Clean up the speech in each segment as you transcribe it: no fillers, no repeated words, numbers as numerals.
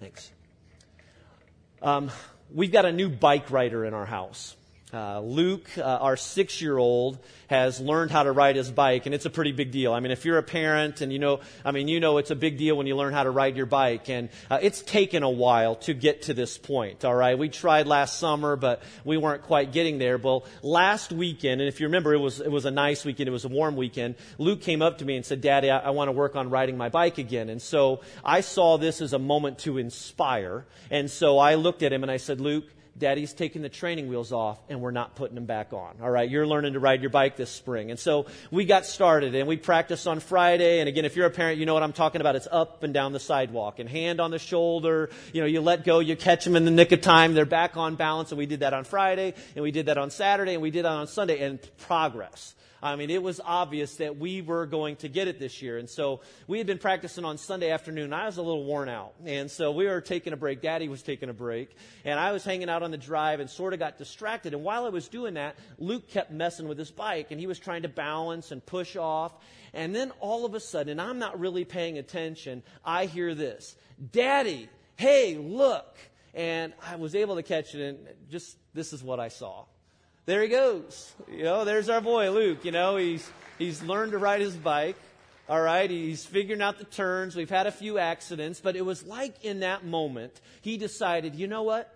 Thanks. We've got a new bike rider in our house. Luke, our 6-year-old, has learned how to ride his bike, and it's a pretty big deal. I mean, if you're a parent and you know it's a big deal when you learn how to ride your bike, and it's taken a while to get to this point, all right? We tried last summer, but we weren't quite getting there. Well, last weekend, and if you remember, it was a nice weekend, it was a warm weekend, Luke came up to me and said, Daddy, I want to work on riding my bike again. And so I saw this as a moment to inspire, and so I looked at him and I said, Luke, Daddy's taking the training wheels off and we're not putting them back on. All right, you're learning to ride your bike this spring. And so we got started and we practiced on Friday. And again, if you're a parent, you know what I'm talking about. It's up and down the sidewalk and hand on the shoulder. You know, you let go, you catch them in the nick of time. They're back on balance. And we did that on Friday, and we did that on Saturday, and we did that on Sunday, and progress. I mean, it was obvious that we were going to get it this year. And so we had been practicing on Sunday afternoon. I was a little worn out. And so we were taking a break. Daddy was taking a break. And I was hanging out on the drive and sort of got distracted. And while I was doing that, Luke kept messing with his bike. And he was trying to balance and push off. And then all of a sudden, and I'm not really paying attention, I hear this. Daddy, hey, look. And I was able to catch it. And just this is what I saw. There he goes. You know, there's our boy, Luke. You know, he's learned to ride his bike. All right. He's figuring out the turns. We've had a few accidents, but it was like in that moment, he decided, you know what?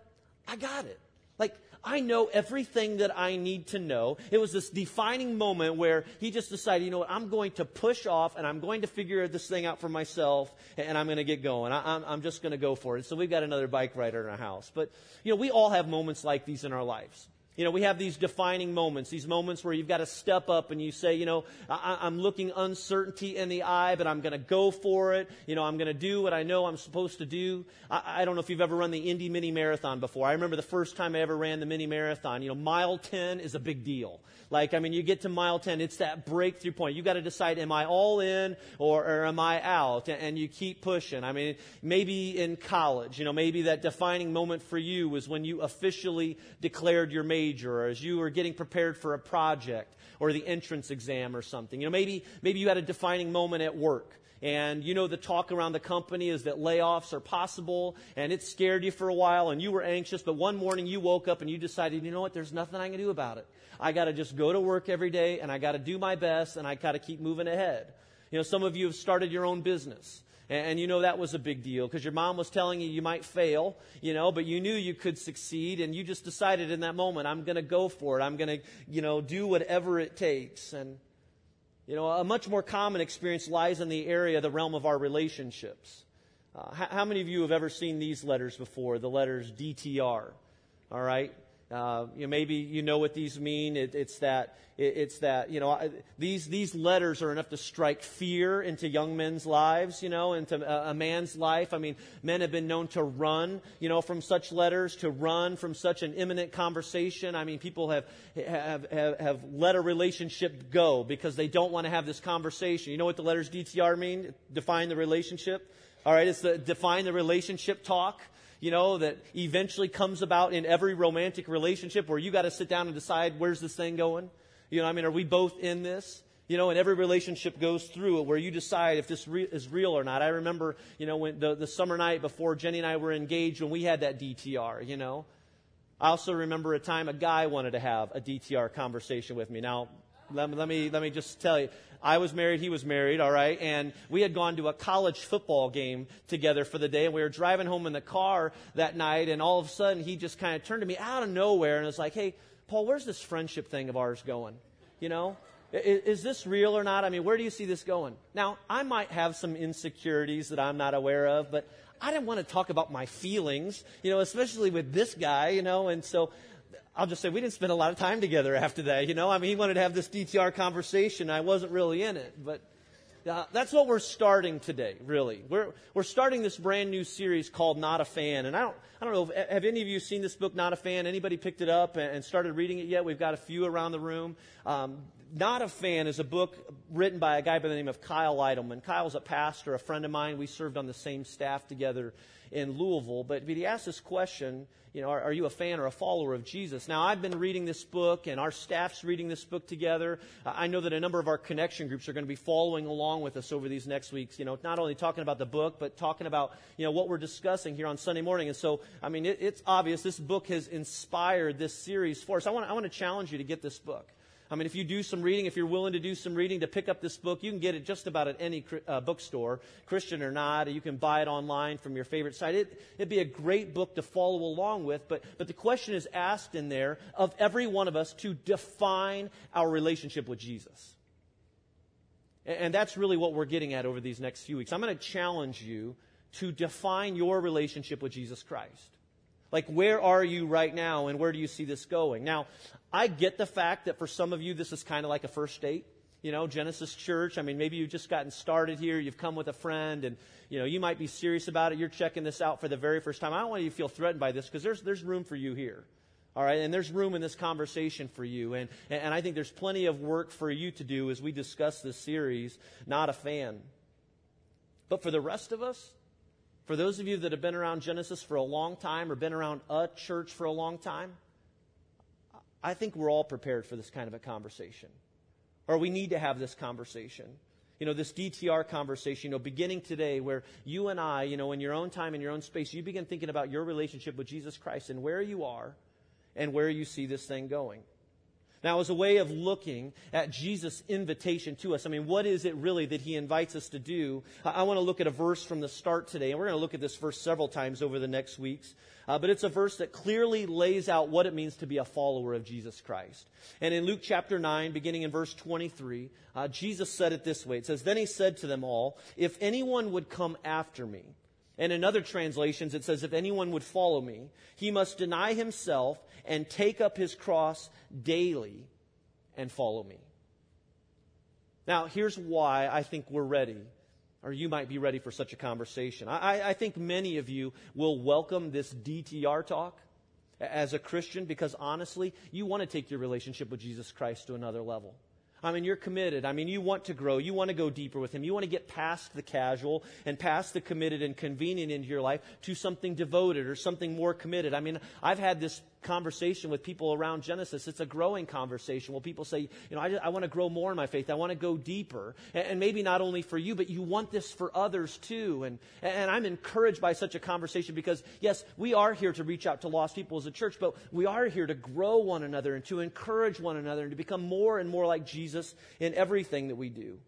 I got it. Like, I know everything that I need to know. It was this defining moment where he just decided, you know what, I'm going to push off and I'm going to figure this thing out for myself, and I'm going to get going. I'm just going to go for it. So we've got another bike rider in our house. But, you know, we all have moments like these in our lives. You know, we have these defining moments, these moments where you've got to step up and you say, you know, I'm looking uncertainty in the eye, but I'm going to go for it. You know, I'm going to do what I know I'm supposed to do. I don't know if you've ever run the Indy Mini Marathon before. I remember the first time I ever ran the Mini Marathon. You know, mile 10 is a big deal. Like, I mean, you get to mile 10, it's that breakthrough point. You've got to decide, am I all in or am I out? And you keep pushing. I mean, maybe in college, you know, maybe that defining moment for you was when you officially declared your major, or as you were getting prepared for a project or the entrance exam or something. You know, maybe you had a defining moment at work, and you know the talk around the company is that layoffs are possible, and it scared you for a while and you were anxious, but one morning you woke up and you decided, you know what, there's nothing I can do about it. I got to just go to work every day and I got to do my best and I got to keep moving ahead. You know, some of you have started your own business. And you know that was a big deal because your mom was telling you you might fail, you know, but you knew you could succeed, and you just decided in that moment, I'm going to go for it. I'm going to, you know, do whatever it takes. And, you know, a much more common experience lies in the area, the realm of our relationships. How many of you have ever seen these letters before, the letters DTR, all right? You know, maybe you know what these mean. It's that. You know, these letters are enough to strike fear into young men's lives. You know, into a man's life. I mean, men have been known to run. You know, from such letters, to run from such an imminent conversation. I mean, people have let a relationship go because they don't want to have this conversation. You know what the letters DTR mean? Define the relationship. All right, it's the define the relationship talk. You know, that eventually comes about in every romantic relationship where you got to sit down and decide, where's this thing going? You know, I mean, are we both in this? You know, and every relationship goes through it where you decide if this is real or not. I remember, you know, when the summer night before Jenny and I were engaged, when we had that DTR, you know. I also remember a time a guy wanted to have a DTR conversation with me. Now, let me just tell you. I was married, he was married, all right, and we had gone to a college football game together for the day, and we were driving home in the car that night, and all of a sudden, he just kind of turned to me out of nowhere, and was like, hey, Paul, where's this friendship thing of ours going? You know, is this real or not? I mean, where do you see this going? Now, I might have some insecurities that I'm not aware of, but I didn't want to talk about my feelings, you know, especially with this guy, you know, and so I'll just say we didn't spend a lot of time together after that, you know. I mean, he wanted to have this DTR conversation. I wasn't really in it, but that's what we're starting today, really. We're starting this brand new series called Not a Fan, and I don't know, if, have any of you seen this book, Not a Fan? Anybody picked it up and started reading it yet? We've got a few around the room. Not a Fan is a book written by a guy by the name of Kyle Idleman. Kyle's a pastor, a friend of mine. We served on the same staff together in Louisville. But he asked this question, are you a fan or a follower of Jesus? Now, I've been reading this book, and our staff's reading this book together. I know that a number of our connection groups are going to be following along with us over these next weeks, not only talking about the book, but talking about, what we're discussing here on Sunday morning. And so, it's obvious this book has inspired this series for us. I want to challenge you to get this book. If you do some reading, if you're willing to do some reading, to pick up this book, you can get it just about at any bookstore, Christian or not. You can buy it online from your favorite site. It'd be a great book to follow along with. But the question is asked in there of every one of us to define our relationship with Jesus. And that's really what we're getting at over these next few weeks. I'm going to challenge you to define your relationship with Jesus Christ. Like, where are you right now, and where do you see this going? Now, I get the fact that for some of you, this is kind of like a first date. Genesis Church, maybe you've just gotten started here. You've come with a friend, and, you might be serious about it. You're checking this out for the very first time. I don't want you to feel threatened by this, because there's room for you here. All right, and there's room in this conversation for you. And I think there's plenty of work for you to do as we discuss this series, Not a Fan. But for the rest of us, for those of you that have been around Genesis for a long time or been around a church for a long time, I think we're all prepared for this kind of a conversation. Or we need to have this conversation. This DTR conversation, beginning today, where you and I, in your own time, in your own space, you begin thinking about your relationship with Jesus Christ and where you are and where you see this thing going. Now, as a way of looking at Jesus' invitation to us, what is it really that he invites us to do? I want to look at a verse from the start today, and we're going to look at this verse several times over the next weeks. But it's a verse that clearly lays out what it means to be a follower of Jesus Christ. And in Luke chapter 9, beginning in verse 23, Jesus said it this way. It says, "Then he said to them all, 'If anyone would come after me,'" and in other translations it says, "If anyone would follow me, he must deny himself and take up his cross daily and follow me." Now, here's why I think we're ready, or you might be ready for such a conversation. I think many of you will welcome this DTR talk as a Christian, because honestly, you want to take your relationship with Jesus Christ to another level. You're committed. You want to grow. You want to go deeper with him. You want to get past the casual and past the committed and convenient into your life to something devoted or something more committed. I've had this conversation with people around Genesis. It's a growing conversation. Well, people say, I want to grow more in my faith. I want to go deeper. And maybe not only for you, but you want this for others too. And I'm encouraged by such a conversation, because yes, we are here to reach out to lost people as a church, but we are here to grow one another and to encourage one another and to become more and more like Jesus in everything that we do.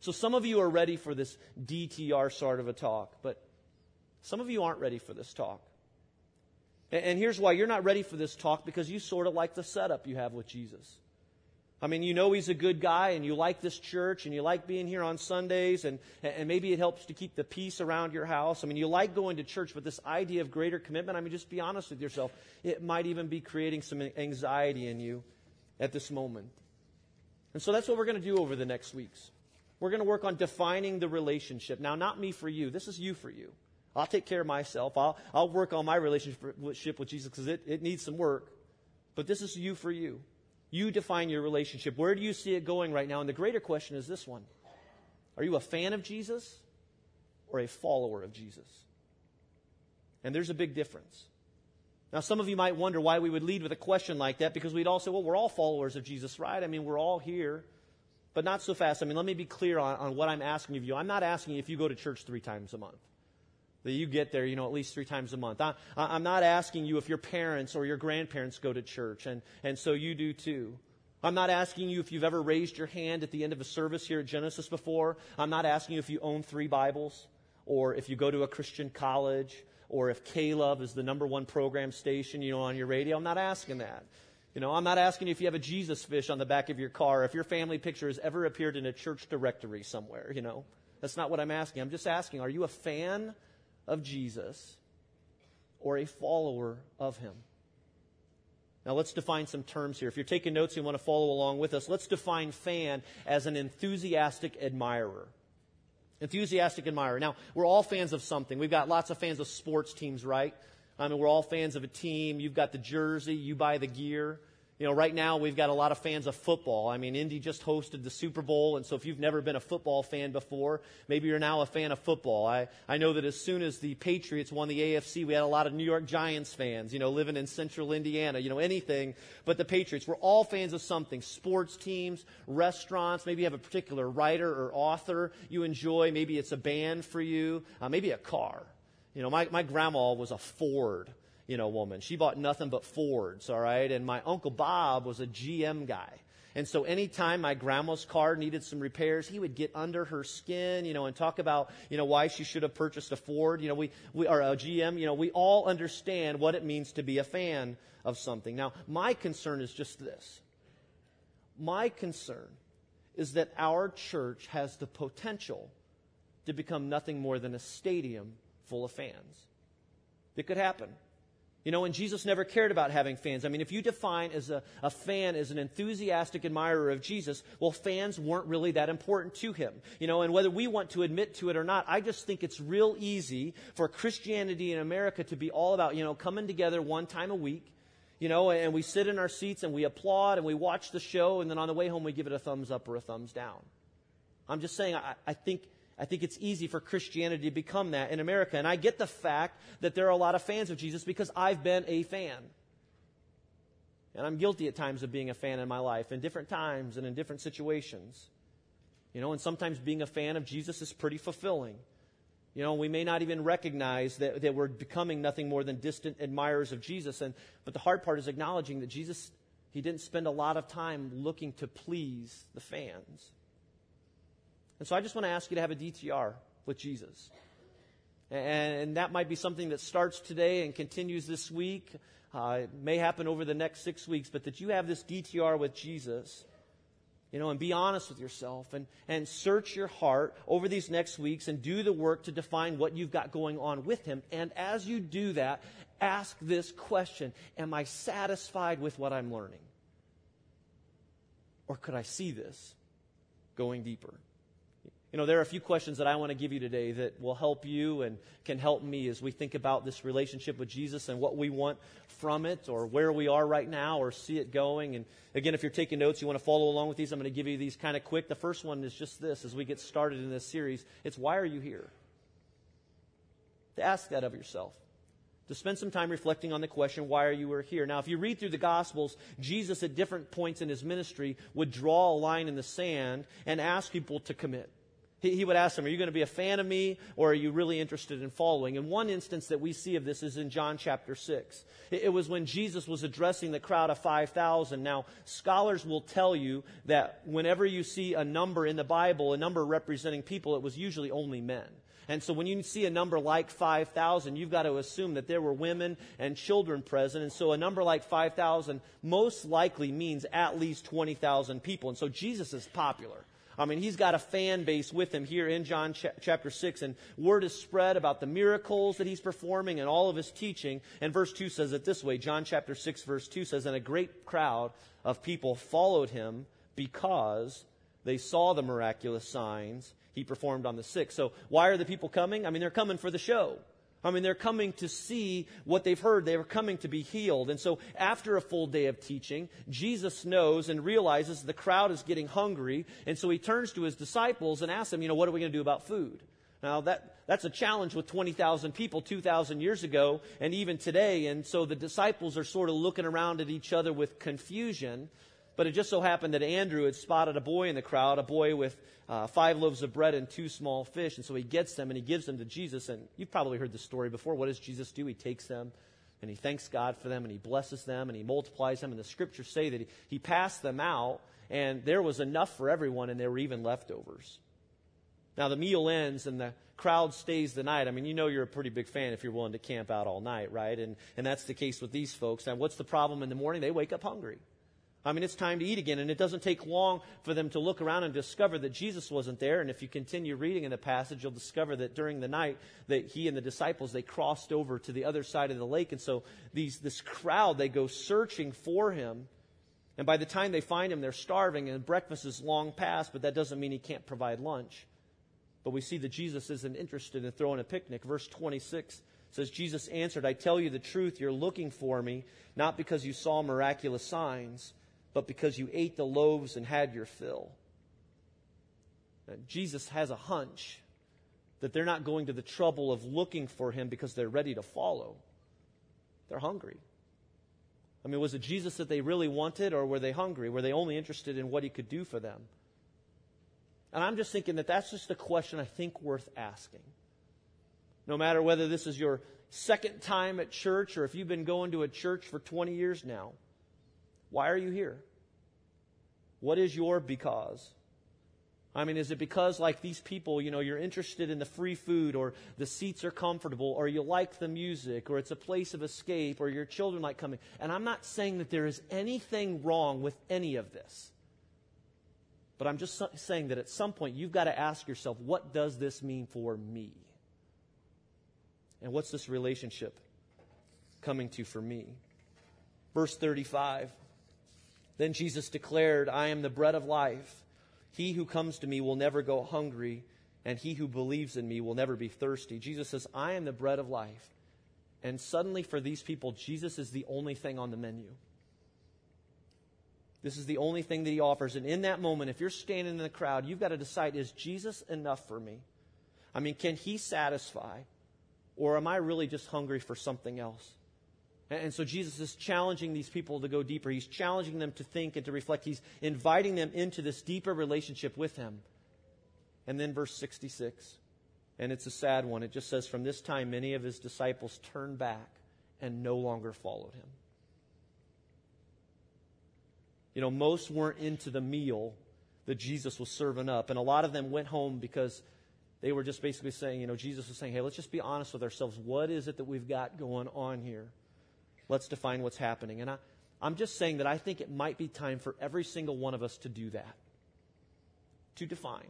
So some of you are ready for this DTR sort of a talk, but some of you aren't ready for this talk. And here's why you're not ready for this talk, because you sort of like the setup you have with Jesus. He's a good guy, and you like this church, and you like being here on Sundays, and maybe it helps to keep the peace around your house. You like going to church, but this idea of greater commitment, just be honest with yourself, it might even be creating some anxiety in you at this moment. And so that's what we're going to do over the next weeks. We're going to work on defining the relationship. Now, not me for you. This is you for you. I'll take care of myself. I'll work on my relationship with Jesus, because it needs some work. But this is you for you. You define your relationship. Where do you see it going right now? And the greater question is this one. Are you a fan of Jesus or a follower of Jesus? And there's a big difference. Now, some of you might wonder why we would lead with a question like that, because we'd all say, well, we're all followers of Jesus, right? We're all here, but not so fast. Let me be clear on what I'm asking of you. I'm not asking if you go to church 3 times a month, that you get there, at least 3 times a month. I'm not asking you if your parents or your grandparents go to church, and so you do too. I'm not asking you if you've ever raised your hand at the end of a service here at Genesis before. I'm not asking you if you own 3 Bibles or if you go to a Christian college, or if K-Love is the number 1 program station, on your radio. I'm not asking that. I'm not asking you if you have a Jesus fish on the back of your car, if your family picture has ever appeared in a church directory somewhere, That's not what I'm asking. I'm just asking, are you a fan of Jesus or a follower of him? Now, let's define some terms here. If you're taking notes and you want to follow along with us, let's define fan as an enthusiastic admirer. Enthusiastic admirer. Now, we're all fans of something. We've got lots of fans of sports teams, right? We're all fans of a team. You've got the jersey. You buy the gear. You know, right now we've got a lot of fans of football. I mean, Indy just hosted the Super Bowl, and so if you've never been a football fan before, maybe you're now a fan of football. I know that as soon as the Patriots won the AFC, we had a lot of New York Giants fans, you know, living in central Indiana, you know, anything but the Patriots. We're all fans of something, sports teams, restaurants. Maybe you have a particular writer or author you enjoy. Maybe it's a band for you, maybe a car. You know, my grandma was a Ford woman. She bought nothing but Fords, all right? And my Uncle Bob was a GM guy. And so anytime my grandma's car needed some repairs, he would get under her skin, you know, and talk about, you know, why she should have purchased a Ford, you know, we or a GM. You know, we all understand what it means to be a fan of something. Now, my concern is just this. My concern is that our church has the potential to become nothing more than a stadium full of fans. It could happen. You know, and Jesus never cared about having fans. I mean, if you define as a fan as an enthusiastic admirer of Jesus, well, fans weren't really that important to him. You know, and whether we want to admit to it or not, I just think it's real easy for Christianity in America to be all about, you know, coming together one time a week, you know, and we sit in our seats and we applaud and we watch the show, and then on the way home we give it a thumbs up or a thumbs down. I'm just saying, I think it's easy for Christianity to become that in America. And I get the fact that there are a lot of fans of Jesus because I've been a fan. And I'm guilty at times of being a fan in my life, in different times and in different situations. You know, and sometimes being a fan of Jesus is pretty fulfilling. You know, we may not even recognize that we're becoming nothing more than distant admirers of Jesus. But the hard part is acknowledging that Jesus, he didn't spend a lot of time looking to please the fans. And so I just want to ask you to have a DTR with Jesus. And that might be something that starts today and continues this week. It may happen over the next 6 weeks, but that you have this DTR with Jesus, you know, and be honest with yourself and search your heart over these next weeks and do the work to define what you've got going on with him. And as you do that, ask this question: am I satisfied with what I'm learning? Or could I see this going deeper? You know, there are a few questions that I want to give you today that will help you and can help me as we think about this relationship with Jesus and what we want from it, or where we are right now, or see it going. And again, if you're taking notes, you want to follow along with these. I'm going to give you these kind of quick. The first one is just this: as we get started in this series, it's why are you here? To ask that of yourself. To spend some time reflecting on the question, why are you here? Now, if you read through the Gospels, Jesus at different points in his ministry would draw a line in the sand and ask people to commit. He would ask them, are you going to be a fan of me, or are you really interested in following? And one instance that we see of this is in John chapter 6. It was when Jesus was addressing the crowd of 5,000. Now, scholars will tell you that whenever you see a number in the Bible, a number representing people, it was usually only men. And so when you see a number like 5,000, you've got to assume that there were women and children present. And so a number like 5,000 most likely means at least 20,000 people. And so Jesus is popular. I mean, he's got a fan base with him here in John chapter 6, and word is spread about the miracles that he's performing and all of his teaching. And verse 2 says it this way. John chapter 6, verse 2 says, and a great crowd of people followed him because they saw the miraculous signs he performed on the sick. So why are the people coming? I mean, they're coming for the show. I mean, they're coming to see what they've heard. They are coming to be healed. And so after a full day of teaching, Jesus knows and realizes the crowd is getting hungry. And so he turns to his disciples and asks them, you know, what are we going to do about food? Now, that's a challenge with 20,000 people 2,000 years ago and even today. And so the disciples are sort of looking around at each other with confusion. But it just so happened that Andrew had spotted a boy in the crowd, a boy with 5 loaves of bread and 2 small fish. And so he gets them and he gives them to Jesus. And you've probably heard this story before. What does Jesus do? He takes them and he thanks God for them and he blesses them and he multiplies them. And the scriptures say that he passed them out, and there was enough for everyone, and there were even leftovers. Now the meal ends and the crowd stays the night. I mean, you know you're a pretty big fan if you're willing to camp out all night, right? And that's the case with these folks. Now what's the problem in the morning? They wake up hungry. I mean, it's time to eat again, and it doesn't take long for them to look around and discover that Jesus wasn't there. And if you continue reading in the passage, you'll discover that during the night that he and the disciples, they crossed over to the other side of the lake. And so this crowd, they go searching for him. And by the time they find him, they're starving, and breakfast is long past, but that doesn't mean he can't provide lunch. But we see that Jesus isn't interested in throwing a picnic. Verse 26 It says, Jesus answered, I tell you the truth, you're looking for me, not because you saw miraculous signs, but because you ate the loaves and had your fill. Now, Jesus has a hunch that they're not going to the trouble of looking for him because they're ready to follow. They're hungry. I mean, was it Jesus that they really wanted, or were they hungry? Were they only interested in what he could do for them? And I'm just thinking that that's just a question I think worth asking. No matter whether this is your second time at church or if you've been going to a church for 20 years now, why are you here? What is your because? I mean, is it because, like these people, you know, you're interested in the free food, or the seats are comfortable, or you like the music, or it's a place of escape, or your children like coming? And I'm not saying that there is anything wrong with any of this. But I'm just saying that at some point you've got to ask yourself, what does this mean for me? And what's this relationship coming to for me? Verse 35, then Jesus declared, I am the bread of life. He who comes to me will never go hungry, and he who believes in me will never be thirsty. Jesus says, I am the bread of life. And suddenly for these people, Jesus is the only thing on the menu. This is the only thing that he offers. And in that moment, if you're standing in the crowd, you've got to decide, is Jesus enough for me? I mean, can he satisfy? Or am I really just hungry for something else? And so Jesus is challenging these people to go deeper. He's challenging them to think and to reflect. He's inviting them into this deeper relationship with him. And then verse 66, and it's a sad one. It just says, from this time, many of his disciples turned back and no longer followed him. You know, most weren't into the meal that Jesus was serving up. And a lot of them went home because they were just basically saying, you know, Jesus was saying, hey, let's just be honest with ourselves. What is it that we've got going on here? Let's define what's happening. And I'm just saying that I think it might be time for every single one of us to do that. To define.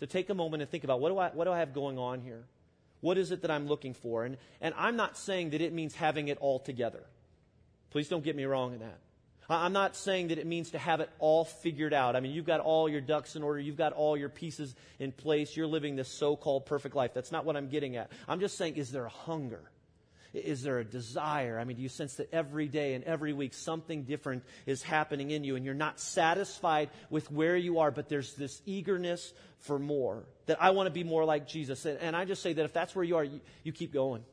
To take a moment and think about, what do I have going on here? What is it that I'm looking for? And I'm not saying that it means having it all together. Please don't get me wrong in that. I'm not saying that it means to have it all figured out. I mean, you've got all your ducks in order. You've got all your pieces in place. You're living this so-called perfect life. That's not what I'm getting at. I'm just saying, is there a hunger? Is there a desire? I mean, do you sense that every day and every week something different is happening in you and you're not satisfied with where you are, but there's this eagerness for more, that I want to be more like Jesus. And I just say that if that's where you are, you keep going.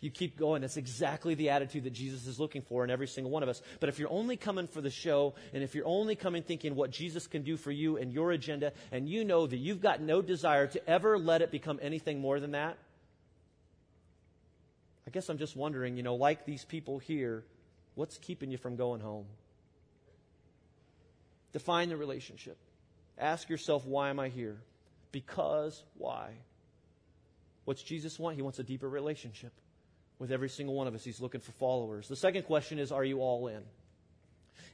You keep going. That's exactly the attitude that Jesus is looking for in every single one of us. But if you're only coming for the show, and if you're only coming thinking what Jesus can do for you and your agenda, and you know that you've got no desire to ever let it become anything more than that, I guess I'm just wondering, you know, like these people here, what's keeping you from going home? Define the relationship. Ask yourself, why am I here? Because why? What's Jesus want? He wants a deeper relationship with every single one of us. He's looking for followers. The second question is, are you all in?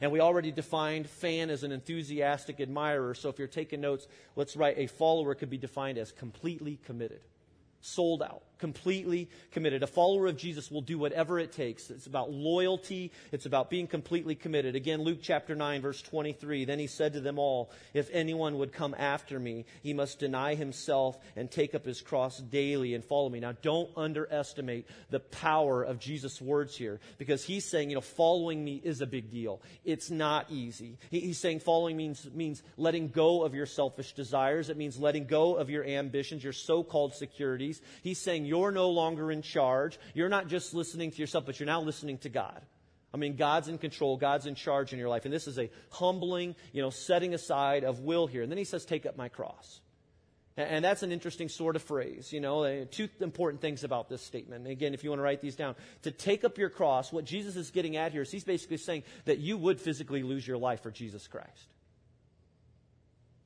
And we already defined fan as an enthusiastic admirer. So if you're taking notes, let's write, a follower could be defined as completely committed. Sold out, completely committed. A follower of Jesus will do whatever it takes. It's about loyalty. It's about being completely committed. Again, Luke chapter 9, verse 23, then he said to them all, if anyone would come after me, he must deny himself and take up his cross daily and follow me. Now, don't underestimate the power of Jesus' words here, because he's saying, you know, following me is a big deal. It's not easy. He's saying following means letting go of your selfish desires. It means letting go of your ambitions, your so-called securities. He's saying you're no longer in charge. You're not just listening to yourself, but you're now listening to God. I mean, God's in control. God's in charge in your life. And this is a humbling, you know, setting aside of will here. And then he says, take up my cross. And that's an interesting sort of phrase, you know. Two important things about this statement. And again, if you want to write these down. To take up your cross, what Jesus is getting at here is he's basically saying that you would physically lose your life for Jesus Christ.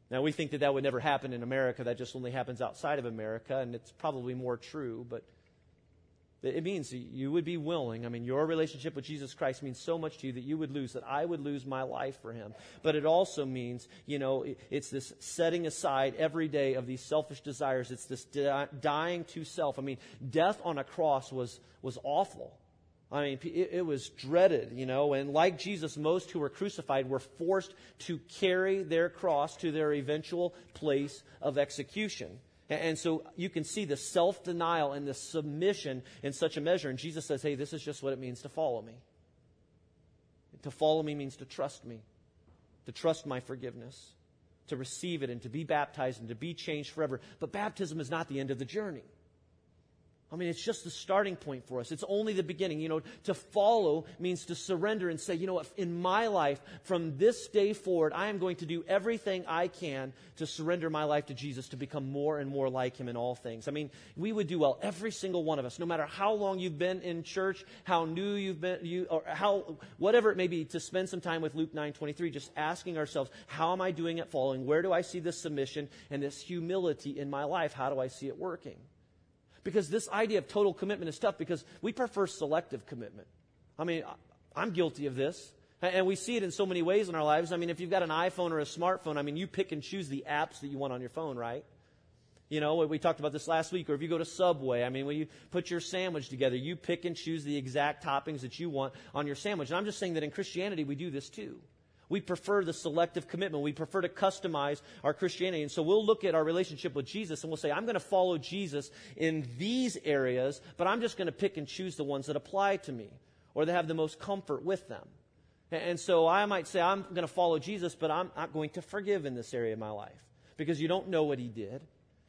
Now, we think that that would never happen in America. That just only happens outside of America, and it's probably more true, but it means you would be willing. I mean, your relationship with Jesus Christ means so much to you that you would lose, that I would lose my life for him. But it also means, you know, it's this setting aside every day of these selfish desires. It's this dying to self. I mean, death on a cross was awful. I mean, it was dreaded, you know, and like Jesus, most who were crucified were forced to carry their cross to their eventual place of execution. And so you can see the self-denial and the submission in such a measure. And Jesus says, hey, this is just what it means to follow me. To follow me means to trust me, to trust my forgiveness, to receive it and to be baptized and to be changed forever. But baptism is not the end of the journey. I mean, it's just the starting point for us. It's only the beginning. You know, to follow means to surrender and say, you know what, in my life, from this day forward, I am going to do everything I can to surrender my life to Jesus, to become more and more like him in all things. I mean, we would do well, every single one of us, no matter how long you've been in church, how new you've been, or how, whatever it may be, to spend some time with Luke 9:23, just asking ourselves, how am I doing at following? Where do I see this submission and this humility in my life? How do I see it working? Because this idea of total commitment is tough because we prefer selective commitment. I mean, I'm guilty of this. And we see it in so many ways in our lives. I mean, if you've got an iPhone or a smartphone, I mean, you pick and choose the apps that you want on your phone, right? You know, we talked about this last week. Or if you go to Subway, I mean, when you put your sandwich together, you pick and choose the exact toppings that you want on your sandwich. And I'm just saying that in Christianity, we do this too. We prefer the selective commitment. We prefer to customize our Christianity. And so we'll look at our relationship with Jesus and we'll say, I'm going to follow Jesus in these areas, but I'm just going to pick and choose the ones that apply to me or that have the most comfort with them. And so I might say, I'm going to follow Jesus, but I'm not going to forgive in this area of my life because you don't know what he did.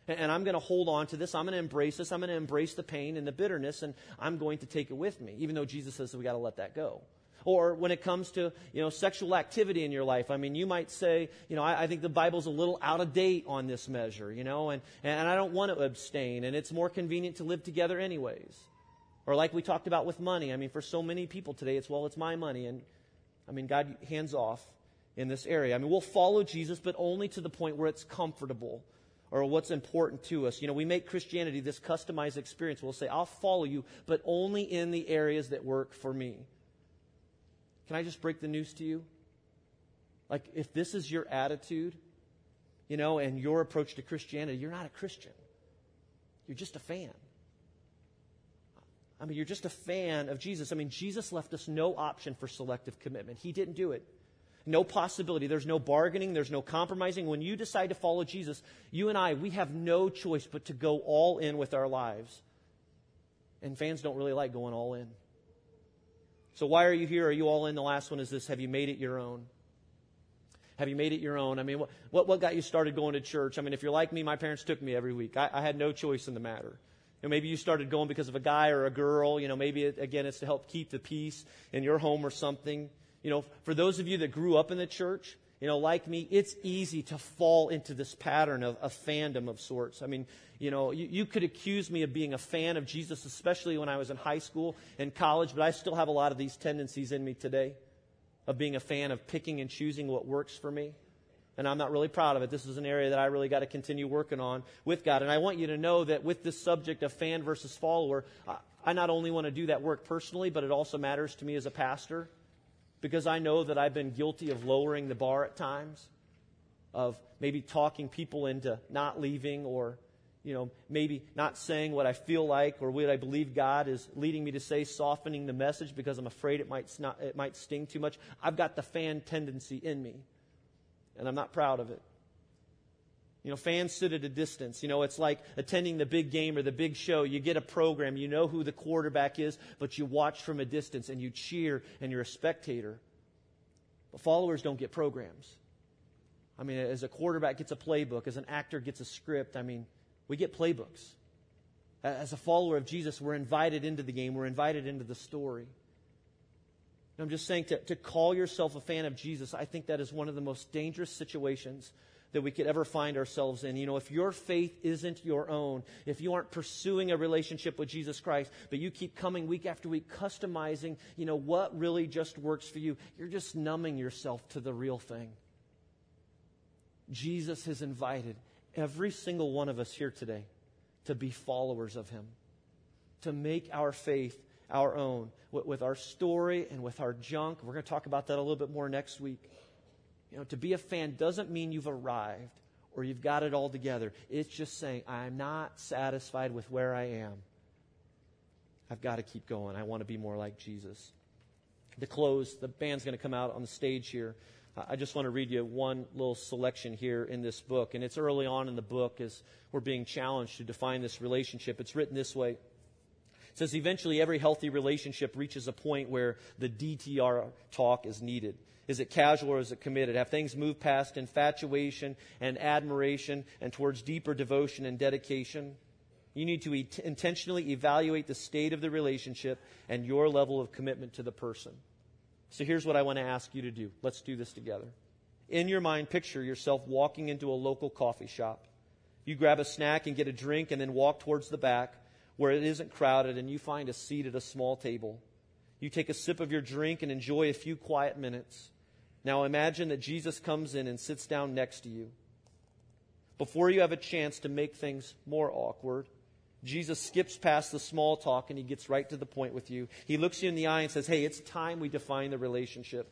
And I'm going to hold on to this. I'm going to embrace this. I'm going to embrace the pain and the bitterness, and I'm going to take it with me, even though Jesus says that we got to let that go. Or when it comes to, you know, sexual activity in your life, I mean, you might say, you know, I think the Bible's a little out of date on this measure, you know, and I don't want to abstain, and it's more convenient to live together anyways. Or like we talked about with money, I mean, for so many people today, it's, well, it's my money, and I mean, God, hands off in this area. I mean, we'll follow Jesus, but only to the point where it's comfortable or what's important to us. You know, we make Christianity this customized experience. We'll say, I'll follow you, but only in the areas that work for me. Can I just break the news to you? Like, if this is your attitude, you know, and your approach to Christianity, you're not a Christian. You're just a fan. I mean, you're just a fan of Jesus. I mean, Jesus left us no option for selective commitment. He didn't do it. No possibility. There's no bargaining. There's no compromising. When you decide to follow Jesus, you and I, we have no choice but to go all in with our lives. And fans don't really like going all in. So why are you here? Are you all in? The last one is this. Have you made it your own? Have you made it your own? I mean, what got you started going to church? I mean, if you're like me, my parents took me every week. I had no choice in the matter. You know, maybe you started going because of a guy or a girl. You know, maybe, again, it's to help keep the peace in your home or something. You know, for those of you that grew up in the church, you know, like me, it's easy to fall into this pattern of a fandom of sorts. I mean, you know, you could accuse me of being a fan of Jesus, especially when I was in high school and college, but I still have a lot of these tendencies in me today of being a fan of picking and choosing what works for me. And I'm not really proud of it. This is an area that I really got to continue working on with God. And I want you to know that with this subject of fan versus follower, I not only want to do that work personally, but it also matters to me as a pastor. Because I know that I've been guilty of lowering the bar at times, of maybe talking people into not leaving, or, you know, maybe not saying what I feel like or what I believe God is leading me to say, softening the message because I'm afraid it might sting too much. I've got the fan tendency in me, and I'm not proud of it. You know, fans sit at a distance. You know, it's like attending the big game or the big show. You get a program. You know who the quarterback is, but you watch from a distance and you cheer and you're a spectator. But followers don't get programs. I mean, as a quarterback gets a playbook, as an actor gets a script, I mean, we get playbooks. As a follower of Jesus, we're invited into the game. We're invited into the story. And I'm just saying to call yourself a fan of Jesus, I think that is one of the most dangerous situations that we could ever find ourselves in. You know, if your faith isn't your own, if you aren't pursuing a relationship with Jesus Christ, but you keep coming week after week, customizing, you know, what really just works for you, you're just numbing yourself to the real thing. Jesus has invited every single one of us here today to be followers of him, to make our faith our own with our story and with our junk. We're going to talk about that a little bit more next week. You know, to be a fan doesn't mean you've arrived or you've got it all together. It's just saying, I'm not satisfied with where I am. I've got to keep going. I want to be more like Jesus. To close, the band's going to come out on the stage here. I just want to read you one little selection here in this book. And it's early on in the book as we're being challenged to define this relationship. It's written this way. It says, eventually every healthy relationship reaches a point where the DTR talk is needed. Is it casual or is it committed? Have things moved past infatuation and admiration and towards deeper devotion and dedication? You need to intentionally evaluate the state of the relationship and your level of commitment to the person. So here's what I want to ask you to do. Let's do this together. In your mind, picture yourself walking into a local coffee shop. You grab a snack and get a drink and then walk towards the back where it isn't crowded and you find a seat at a small table. You take a sip of your drink and enjoy a few quiet minutes. Now imagine that Jesus comes in and sits down next to you. Before you have a chance to make things more awkward, Jesus skips past the small talk and he gets right to the point with you. He looks you in the eye and says, hey, it's time we define the relationship.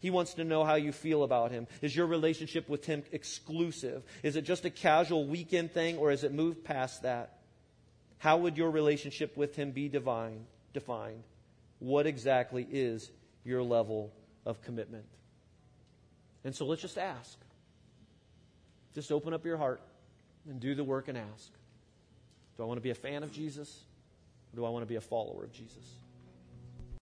He wants to know how you feel about him. Is your relationship with him exclusive? Is it just a casual weekend thing or has it moved past that? How would your relationship with him be defined? What exactly is your level of commitment? And so let's just ask. Just open up your heart and do the work and ask. Do I want to be a fan of Jesus? Or do I want to be a follower of Jesus?